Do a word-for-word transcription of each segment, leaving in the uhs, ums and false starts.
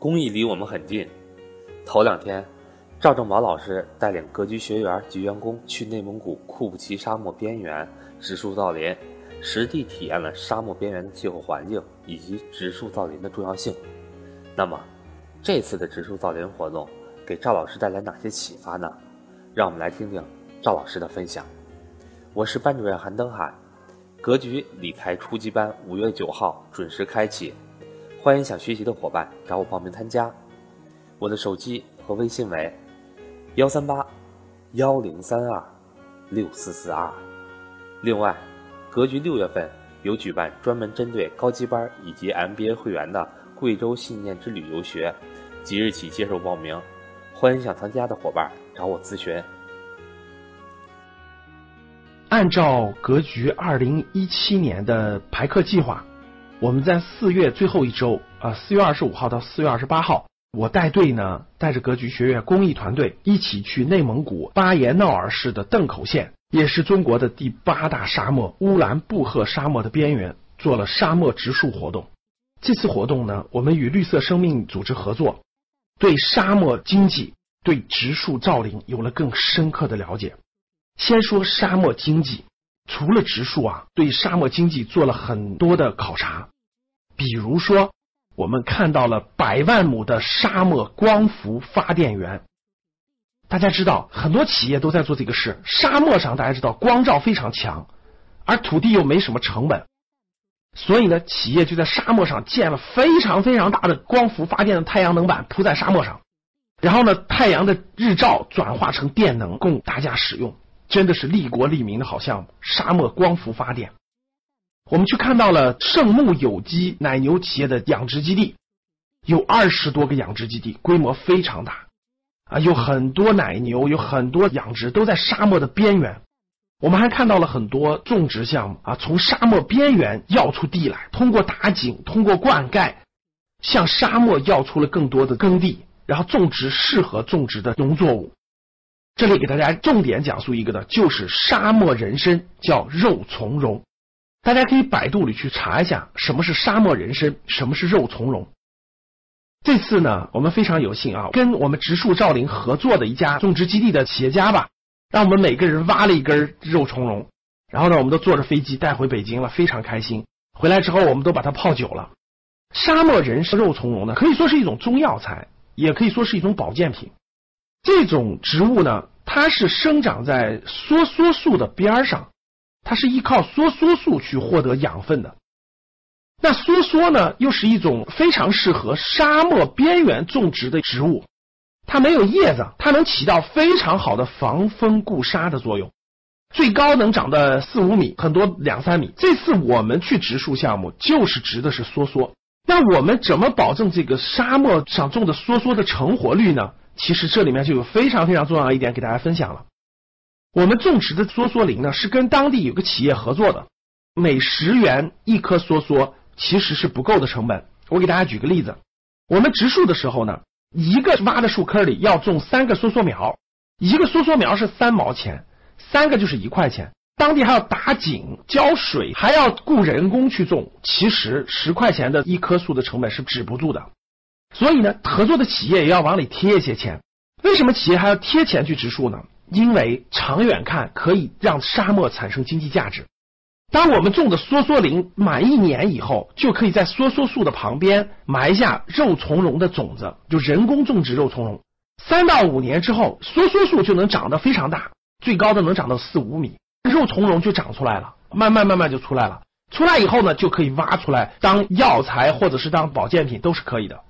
公益离我们很近。头两天，赵正宝老师带领格局学员及员工去内蒙古库布齐沙漠边缘植树造林，实地体验了沙漠边缘的气候环境以及植树造林的重要性。那么，这次的植树造林活动给赵老师带来哪些启发呢？让我们来听听赵老师的分享。我是班主任韩登海，格局理财初级班五月九号准时开启，欢迎想学习的伙伴找我报名参加。我的手机和微信为一三八一零三二六四四二。另外，格局六月份有举办专门针对高级班以及 M B A 会员的贵州信念之旅游学，即日起接受报名，欢迎想参加的伙伴找我咨询。按照格局二零一七年的排课计划，我们在四月最后一周啊，四月二十五号到四月二十八号，我带队呢，带着格局学院公益团队一起去内蒙古巴彦淖尔市的邓口县，也是中国的第八大沙漠乌兰布赫沙漠的边缘，做了沙漠植树活动。这次活动呢，我们与绿色生命组织合作，对沙漠经济、对植树造林有了更深刻的了解。先说沙漠经济，除了植树啊，对沙漠经济做了很多的考察。比如说，我们看到了百万亩的沙漠光伏发电源。大家知道，很多企业都在做这个事。沙漠上大家知道光照非常强，而土地又没什么成本。所以呢，企业就在沙漠上建了非常非常大的光伏发电的太阳能板，铺在沙漠上，然后呢，太阳的日照转化成电能供大家使用，真的是利国利民的好项目。沙漠光伏发电，我们去看到了圣牧有机奶牛企业的养殖基地，有二十多个养殖基地，规模非常大啊，有很多奶牛，有很多养殖，都在沙漠的边缘。我们还看到了很多种植项目啊，从沙漠边缘要出地来，通过打井，通过灌溉，向沙漠要出了更多的耕地，然后种植适合种植的农作物。这里给大家重点讲述一个的，就是沙漠人参叫肉苁蓉。大家可以百度里去查一下什么是沙漠人参，什么是肉苁蓉。这次呢，我们非常有幸啊，跟我们植树造林合作的一家种植基地的企业家吧，让我们每个人挖了一根肉苁蓉，然后呢，我们都坐着飞机带回北京了，非常开心。回来之后，我们都把它泡酒了。沙漠人参肉苁蓉呢，可以说是一种中药材，也可以说是一种保健品。这种植物呢，它是生长在梭梭树的边上，它是依靠梭梭树去获得养分的。那梭梭呢，又是一种非常适合沙漠边缘种植的植物。它没有叶子，它能起到非常好的防风固沙的作用，最高能长到四五米，很多两三米。这次我们去植树项目，就是植的是梭梭。那我们怎么保证这个沙漠上种的梭梭的成活率呢？其实这里面就有非常非常重要的一点给大家分享了。我们种植的梭梭林呢，是跟当地有个企业合作的，每十元一颗梭梭其实是不够的成本。我给大家举个例子，我们植树的时候呢，一个挖的树坑里要种三个梭梭苗，一个梭梭苗是三毛钱，三个就是一块钱。当地还要打井、浇水，还要雇人工去种，其实十块钱的一棵树的成本是止不住的。所以呢，合作的企业也要往里贴一些钱。为什么企业还要贴钱去植树呢？因为长远看可以让沙漠产生经济价值。当我们种的梭梭林满一年以后，就可以在梭梭树的旁边埋下肉苁蓉的种子，就人工种植肉苁蓉。三到五年之后，梭梭树就能长得非常大，最高的能长到四五米，肉苁蓉就长出来了，慢慢慢慢就出来了。出来以后呢，就可以挖出来当药材或者是当保健品都是可以的。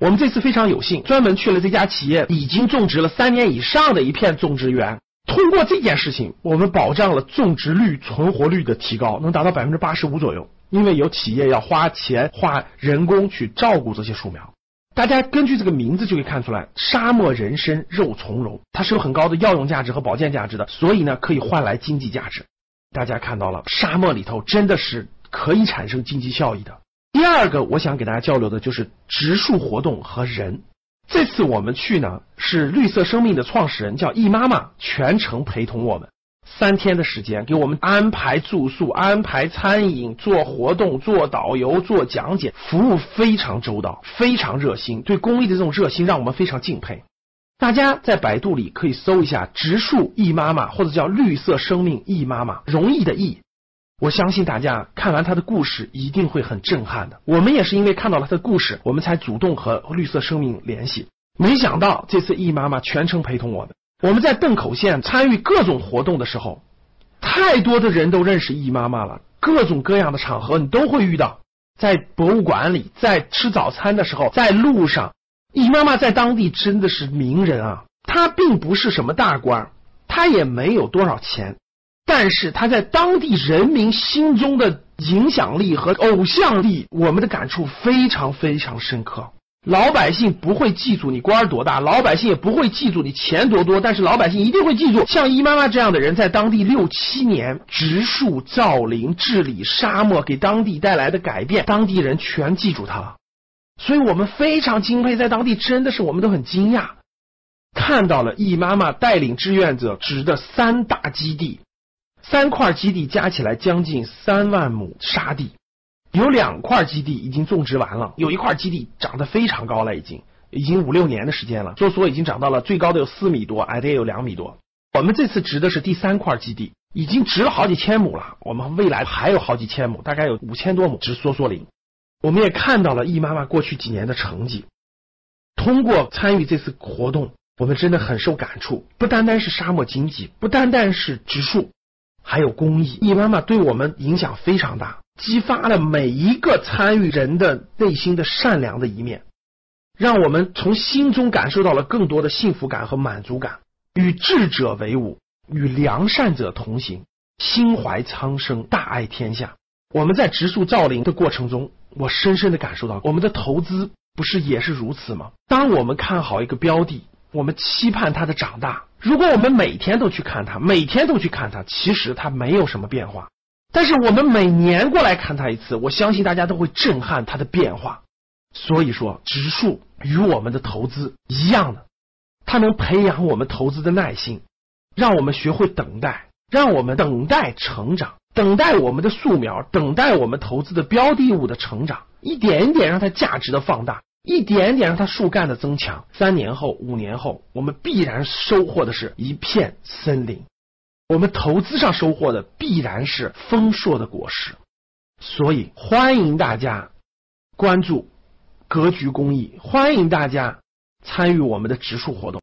我们这次非常有幸，专门去了这家企业已经种植了三年以上的一片种植园。通过这件事情，我们保障了种植率、存活率的提高，能达到 百分之八十五 左右。因为有企业要花钱、花人工去照顾这些树苗。大家根据这个名字就可以看出来，沙漠人参肉苁蓉，它是有很高的药用价值和保健价值的，所以呢，可以换来经济价值。大家看到了，沙漠里头真的是可以产生经济效益的。第二个我想给大家交流的就是植树活动和人。这次我们去呢，是绿色生命的创始人叫易妈妈全程陪同我们。三天的时间，给我们安排住宿、安排餐饮、做活动、做导游、做讲解，服务非常周到，非常热心。对公益的这种热心，让我们非常敬佩。大家在百度里可以搜一下“植树易妈妈”或者叫“绿色生命易妈妈”，容易的易。我相信大家看完她的故事一定会很震撼的。我们也是因为看到了她的故事，我们才主动和绿色生命联系。没想到这次易妈妈全程陪同我们。我们在磴口县参与各种活动的时候，太多的人都认识易妈妈了，各种各样的场合你都会遇到，在博物馆里，在吃早餐的时候，在路上，易妈妈在当地真的是名人啊。她并不是什么大官，她也没有多少钱，但是她在当地人民心中的影响力和偶像力，我们的感触非常非常深刻。老百姓不会记住你官多大，老百姓也不会记住你钱多多，但是老百姓一定会记住像易妈妈这样的人在当地六七年植树造林治理沙漠给当地带来的改变，当地人全记住他了。所以我们非常敬佩，在当地真的是我们都很惊讶，看到了易妈妈带领志愿者植的三大基地，三块基地加起来将近三万亩沙地。有两块基地已经种植完了，有一块基地长得非常高了，已经已经五六年的时间了，说说已经长到了最高的有四米多，矮的也有两米多。我们这次植的是第三块基地，已经植了好几千亩了，我们未来还有好几千亩，大概有五千多亩植梭梭林。我们也看到了易妈妈过去几年的成绩，通过参与这次活动，我们真的很受感触，不单单是沙漠经济，不单单是植树，还有公益。易妈妈对我们影响非常大，激发了每一个参与人的内心的善良的一面，让我们从心中感受到了更多的幸福感和满足感。与智者为伍，与良善者同行，心怀苍生，大爱天下。我们在植树造林的过程中，我深深地感受到我们的投资不是也是如此吗？当我们看好一个标的，我们期盼它的长大，如果我们每天都去看它，每天都去看它，其实它没有什么变化，但是我们每年过来看它一次，我相信大家都会震撼它的变化。所以说植树与我们的投资一样的，它能培养我们投资的耐心，让我们学会等待，让我们等待成长，等待我们的树苗，等待我们投资的标的物的成长，一点一点让它价值的放大，一点一点让它树干的增强。三年后五年后，我们必然收获的是一片森林，我们投资上收获的必然是丰硕的果实。所以欢迎大家关注格局公益，欢迎大家参与我们的植树活动。